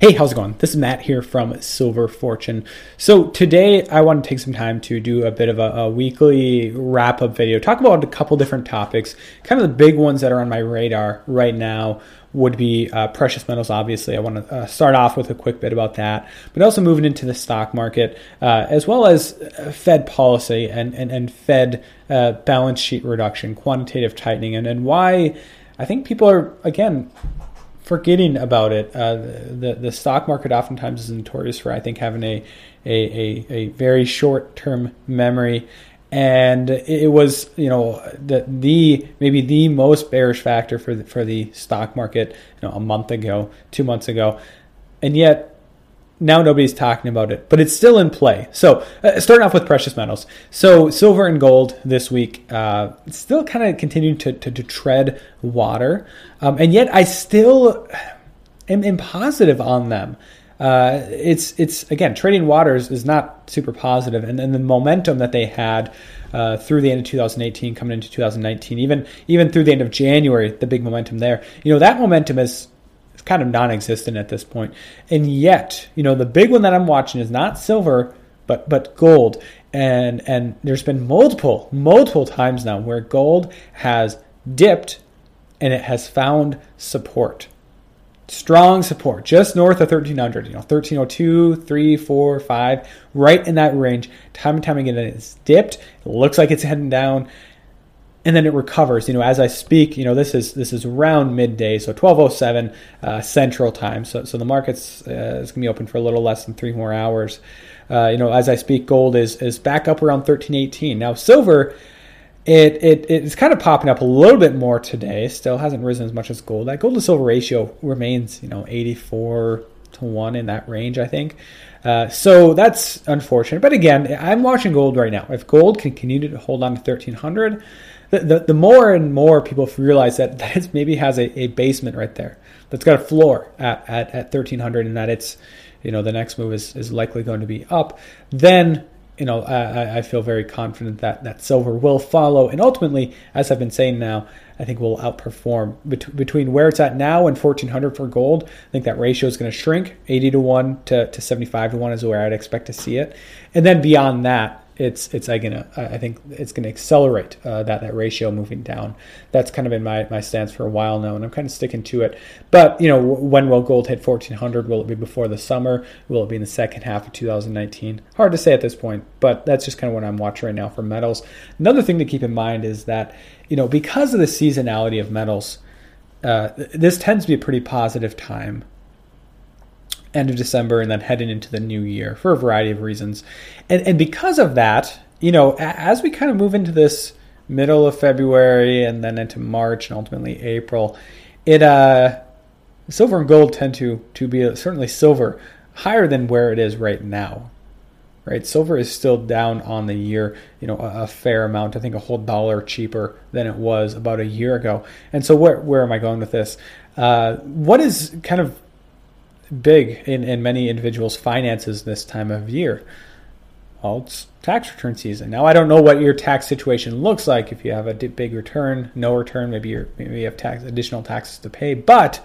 Hey, how's it going? This is Matt here from Silver Fortune. So today I want to take some time to do a bit of a weekly wrap-up video, talk about a couple different topics. Kind of the big ones that are on my radar right now would be precious metals, obviously. I want to start off with a quick bit about that, but also moving into the stock market, as well as Fed policy and Fed balance sheet reduction, quantitative tightening, and why I think people are, again, forgetting about it. The stock market oftentimes is notorious for, I think, having a very short-term memory, and it was, you know, the most bearish factor for the stock market, you know, a month ago, 2 months ago, and yet now nobody's talking about it, but it's still in play. So starting off with precious metals. So silver and gold this week still kind of continued to tread water. And yet I still am positive on them. It's again, trading waters is not super positive. And the momentum that they had through the end of 2018, coming into 2019, even through the end of January, the big momentum there, you know, that momentum is kind of non-existent at this point. And yet, you know, the big one that I'm watching is not silver, but gold. And there's been multiple times now where gold has dipped and it has found support. Strong support, just north of 1300, you know, 1302, 3, 4, 5, right in that range. Time and time again, it's dipped. It looks like it's heading down. And then it recovers, you know, as I speak, you know, this is around midday, so 12:07 Central Time. So the market's is going to be open for a little less than 3 more hours. You know, as I speak, gold is back up around 1318. Now, silver, it's kind of popping up a little bit more today. Still hasn't risen as much as gold. That gold to silver ratio remains, you know, 84 to 1 in that range, I think. So that's unfortunate. But again, I'm watching gold right now. If gold can continue to hold on to 1300. The more and more people realize that it maybe has a basement right there that's got a floor at 1300, and that it's, you know, the next move is likely going to be up, then, you know, I feel very confident that silver will follow. And ultimately, as I've been saying now, I think we'll outperform between where it's at now and 1400 for gold. I think that ratio is going to shrink. 80 to 1 to 75 to 1 is where I'd expect to see it. And then beyond that, I think it's going to accelerate that ratio moving down. That's kind of been my stance for a while now, and I'm kind of sticking to it. But, you know, when will gold hit 1400? Will it be before the summer? Will it be in the second half of 2019? Hard to say at this point, but that's just kind of what I'm watching right now for metals. Another thing to keep in mind is that, you know, because of the seasonality of metals, this tends to be a pretty positive time, end of December and then heading into the new year, for a variety of reasons. And because of that, you know, as we kind of move into this middle of February and then into March and ultimately April, silver and gold tend to be, certainly silver, higher than where it is right now. Right, silver is still down on the year, you know, a fair amount. I think a whole dollar cheaper than it was about a year ago. And so where am I going with this? What is kind of big in many individuals' finances this time of year? Well, it's tax return season. Now, I don't know what your tax situation looks like. If you have a big return, no return, maybe you have additional taxes to pay. But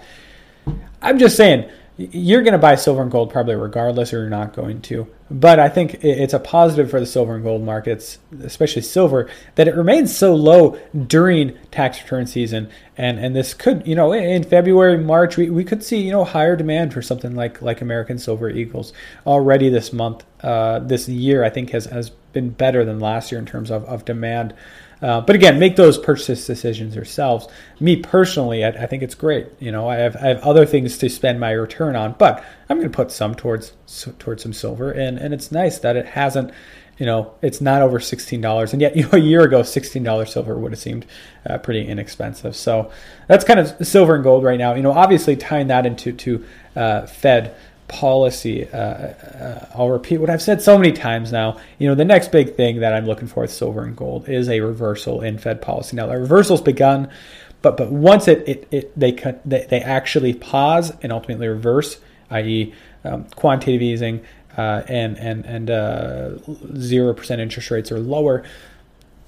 I'm just saying, you're going to buy silver and gold probably regardless, or you're not going to. But I think it's a positive for the silver and gold markets, especially silver, that it remains so low during tax return season. And this could, you know, in February, March, we could see, you know, higher demand for something like American Silver Eagles. Already this month, this year, I think has been better than last year in terms of demand. But again, make those purchase decisions yourselves. Me personally, I think it's great. You know, I have other things to spend my return on, but I'm going to put some towards some silver, and it's nice that it hasn't you know, it's not over $16. And yet, you know, a year ago, $16 silver would have seemed pretty inexpensive. So that's kind of silver and gold right now. You know, obviously tying that into Fed policy, I'll repeat what I've said so many times now. You know, the next big thing that I'm looking for with silver and gold is a reversal in Fed policy. Now, the reversal's begun, but once they actually pause and ultimately reverse, i.e., quantitative easing and 0% interest rates or lower,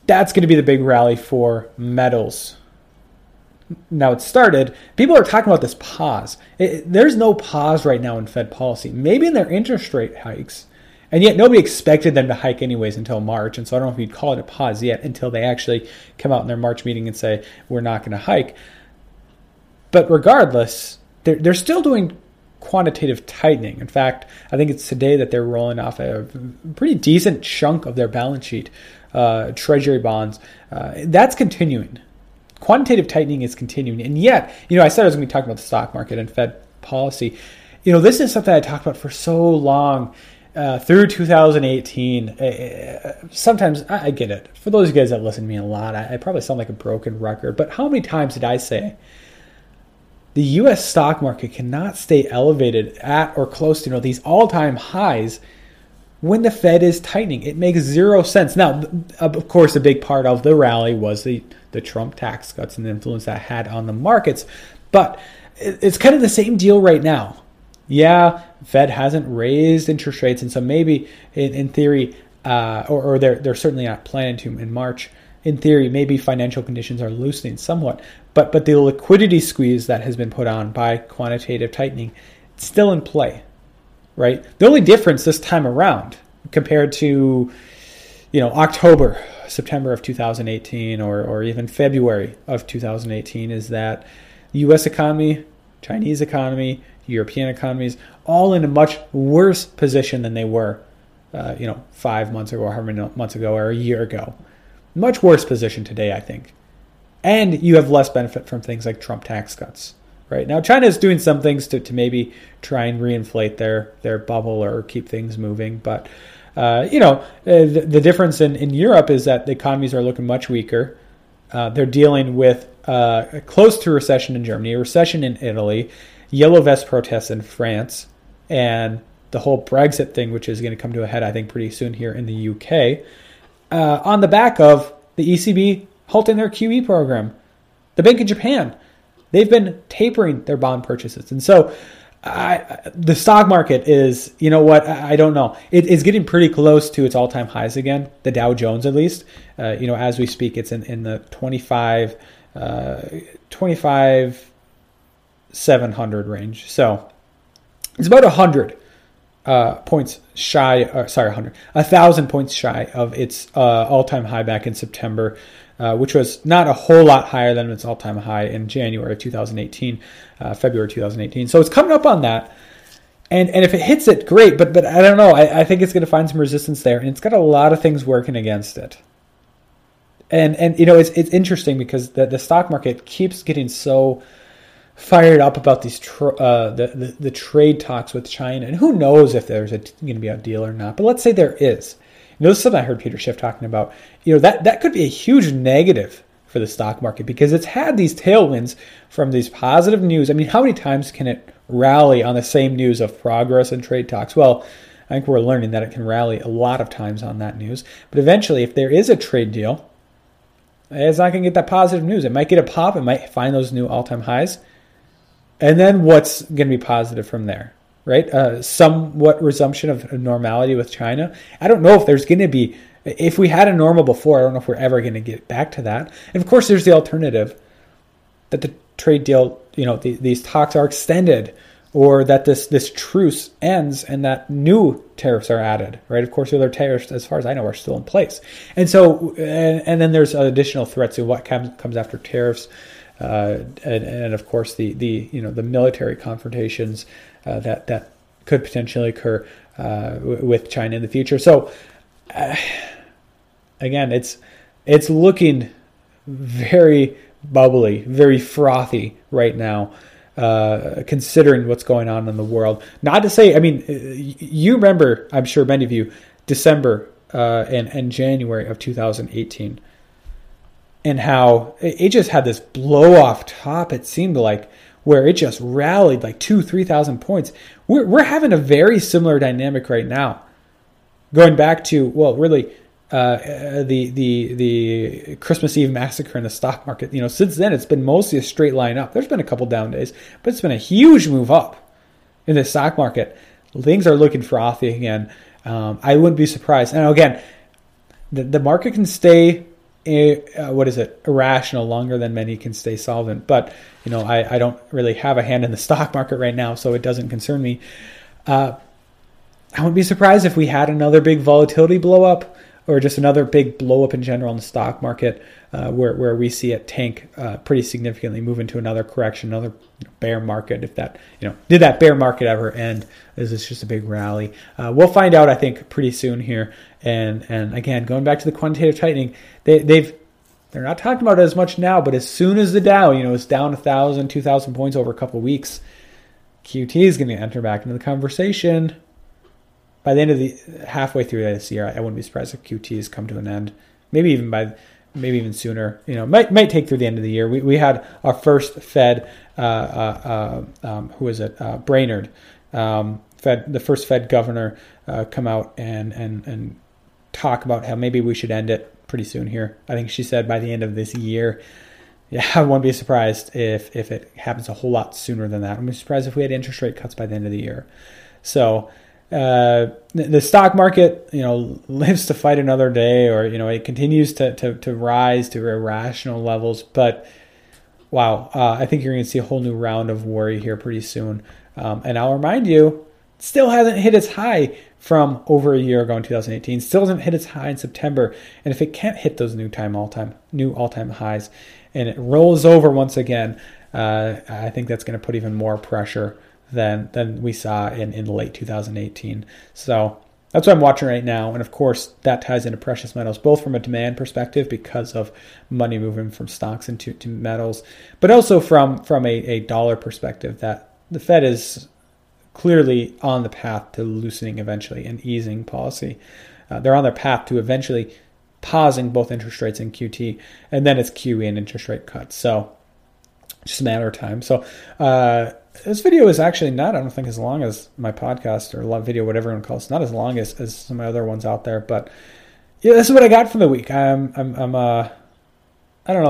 that's going to be the big rally for metals. Now it started. People are talking about this pause. There's no pause right now in Fed policy. Maybe in their interest rate hikes, and yet nobody expected them to hike anyways until March. And so I don't know if you'd call it a pause yet until they actually come out in their March meeting and say we're not going to hike. But regardless, they're still doing quantitative tightening. In fact, I think it's today that they're rolling off a pretty decent chunk of their balance sheet, treasury bonds. That's continuing. Quantitative tightening is continuing. And yet, you know, I said I was going to be talking about the stock market and Fed policy. You know, this is something I talked about for so long through 2018. Sometimes I get it. For those of you guys that listen to me a lot, I probably sound like a broken record. But how many times did I say the U.S. stock market cannot stay elevated at or close to, you know, these all-time highs when the Fed is tightening? It makes zero sense. Now, of course, a big part of the rally was the Trump tax cuts and the influence that had on the markets. But it's kind of the same deal right now. Yeah, Fed hasn't raised interest rates. And so maybe in theory, or they're certainly not planning to in March. In theory, maybe financial conditions are loosening somewhat. But the liquidity squeeze that has been put on by quantitative tightening, it's still in play. Right. The only difference this time around compared to, you know, October, September of 2018 or even February of 2018 is that the U.S. economy, Chinese economy, European economies, all in a much worse position than they were, 5 months ago, or however many months ago, or a year ago. Much worse position today, I think. And you have less benefit from things like Trump tax cuts. Right now, China is doing some things to maybe try and reinflate their bubble or keep things moving. But, the difference in Europe is that the economies are looking much weaker. They're dealing with close to recession in Germany, a recession in Italy, yellow vest protests in France, and the whole Brexit thing, which is going to come to a head, I think, pretty soon here in the UK, on the back of the ECB halting their QE program. The Bank of Japan, they've been tapering their bond purchases. And so the stock market is, you know what, I don't know. It's getting pretty close to its all-time highs again, the Dow Jones at least. As we speak, it's in the 25,700 range. So it's about 1,000 points shy of its all-time high back in September, which was not a whole lot higher than its all-time high in January of 2018, February 2018. So it's coming up on that. And if it hits it, great. But I don't know. I think it's going to find some resistance there. And it's got a lot of things working against it. And you know, it's interesting because the stock market keeps getting so fired up about these the trade talks with China. And who knows if there's going to be a deal or not. But let's say there is. You know, this is something I heard Peter Schiff talking about. You know, that could be a huge negative for the stock market because it's had these tailwinds from these positive news. I mean, how many times can it rally on the same news of progress and trade talks? Well, I think we're learning that it can rally a lot of times on that news. But eventually, if there is a trade deal, it's not going to get that positive news. It might get a pop. It might find those new all-time highs. And then what's going to be positive from there? Right? Somewhat resumption of normality with China. I don't know if there's going to be, if we had a normal before, I don't know if we're ever going to get back to that. And of course, there's the alternative that the trade deal, you know, these talks are extended or that this truce ends and that new tariffs are added, right? Of course, the other tariffs, as far as I know, are still in place. And so, and then there's additional threats of what comes after tariffs. And of course, the military confrontations that could potentially occur with China in the future. So, again, it's looking very bubbly, very frothy right now, considering what's going on in the world. Not to say, I mean, you remember, I'm sure many of you, December and January of 2018, and how it just had this blow off top, it seemed like, where it just rallied like 2,000-3,000 points. We're having a very similar dynamic right now, going back to, well, really the Christmas Eve massacre in the stock market. You know, since then it's been mostly a straight line up. There's been a couple down days, but it's been a huge move up in the stock market. Things are looking frothy again. I wouldn't be surprised. And again, the market can stay irrational longer than many can stay solvent. But, you know, I don't really have a hand in the stock market right now, so it doesn't concern me. I wouldn't be surprised if we had another big volatility blow up, or just another big blow up in general in the stock market, where we see it tank pretty significantly, move into another correction, another bear market. If that, you know, did that bear market ever end? Is this just a big rally? We'll find out, I think, pretty soon here. And again, going back to the quantitative tightening, they're not talking about it as much now, but as soon as the Dow, you know, is down 1,000, 2,000 points over a couple of weeks, QT is going to enter back into the conversation. By the end of halfway through this year, I wouldn't be surprised if QT has come to an end. Maybe even sooner. You know, might take through the end of the year. We had our first Fed, Brainerd, Fed, the first Fed governor, come out and talk about how maybe we should end it pretty soon here. I think she said by the end of this year. Yeah, I wouldn't be surprised if it happens a whole lot sooner than that. I'd be surprised if we had interest rate cuts by the end of the year. So. The stock market, you know, lives to fight another day, or, you know, it continues to rise to irrational levels. But wow, I think you're going to see a whole new round of worry here pretty soon. And I'll remind you, it still hasn't hit its high from over a year ago in 2018. It still hasn't hit its high in September. And if it can't hit those new all-time highs, and it rolls over once again, I think that's going to put even more pressure than we saw in late 2018. So that's what I'm watching right now. And of course, that ties into precious metals, both from a demand perspective because of money moving from stocks into metals, but also from a dollar perspective, that the Fed is clearly on the path to loosening eventually and easing policy. They're on their path to eventually pausing both interest rates and QT, and then it's QE and interest rate cuts. So just a matter of time. So, this video is actually not, I don't think, as long as my podcast or live video, whatever everyone calls it. Not as long as some of my other ones out there, but yeah, this is what I got for the week. I don't know.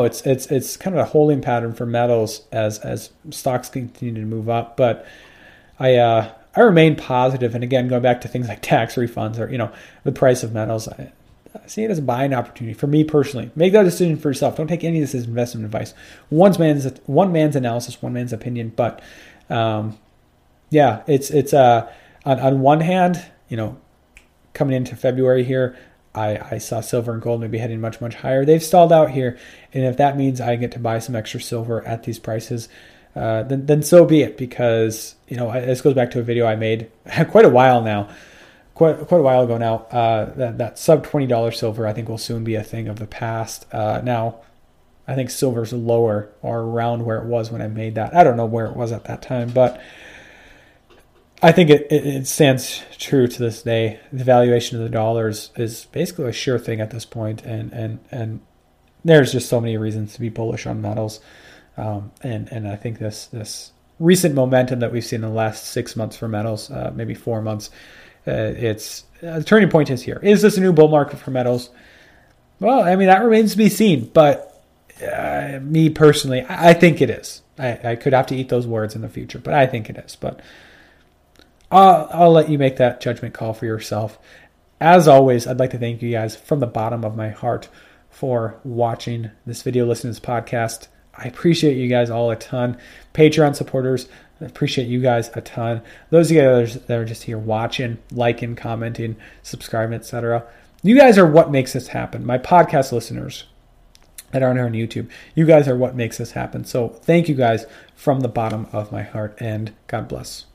It's kind of a holding pattern for metals as stocks continue to move up, but I remain positive. And again, going back to things like tax refunds or, you know, the price of metals, I see it as a buying opportunity for me personally. Make that decision for yourself. Don't take any of this as investment advice. One man's analysis, one man's opinion, but. It's on one hand, you know, coming into February here, I saw silver and gold maybe heading much higher. They've stalled out here, and if that means I get to buy some extra silver at these prices, then so be it. Because, you know, this goes back to a video I made quite a while ago now. That sub $20 silver I think will soon be a thing of the past. Now. I think silver's lower or around where it was when I made that. I don't know where it was at that time, but I think it stands true to this day. The valuation of the dollars is basically a sure thing at this point, and there's just so many reasons to be bullish on metals. And I think this recent momentum that we've seen in the last 6 months for metals, maybe 4 months, the turning point is here. Is this a new bull market for metals? Well, I mean, that remains to be seen, but me personally, I think it is. I could have to eat those words in the future, but I think it is. But I'll let you make that judgment call for yourself. As always, I'd like to thank you guys from the bottom of my heart for watching this video, listening to this podcast. I appreciate you guys all a ton. Patreon supporters, I appreciate you guys a ton. Those of you guys that are just here watching, liking, commenting, subscribing, etc. You guys are what makes this happen. My podcast listeners that aren't on YouTube, you guys are what makes this happen. So thank you guys from the bottom of my heart, and God bless.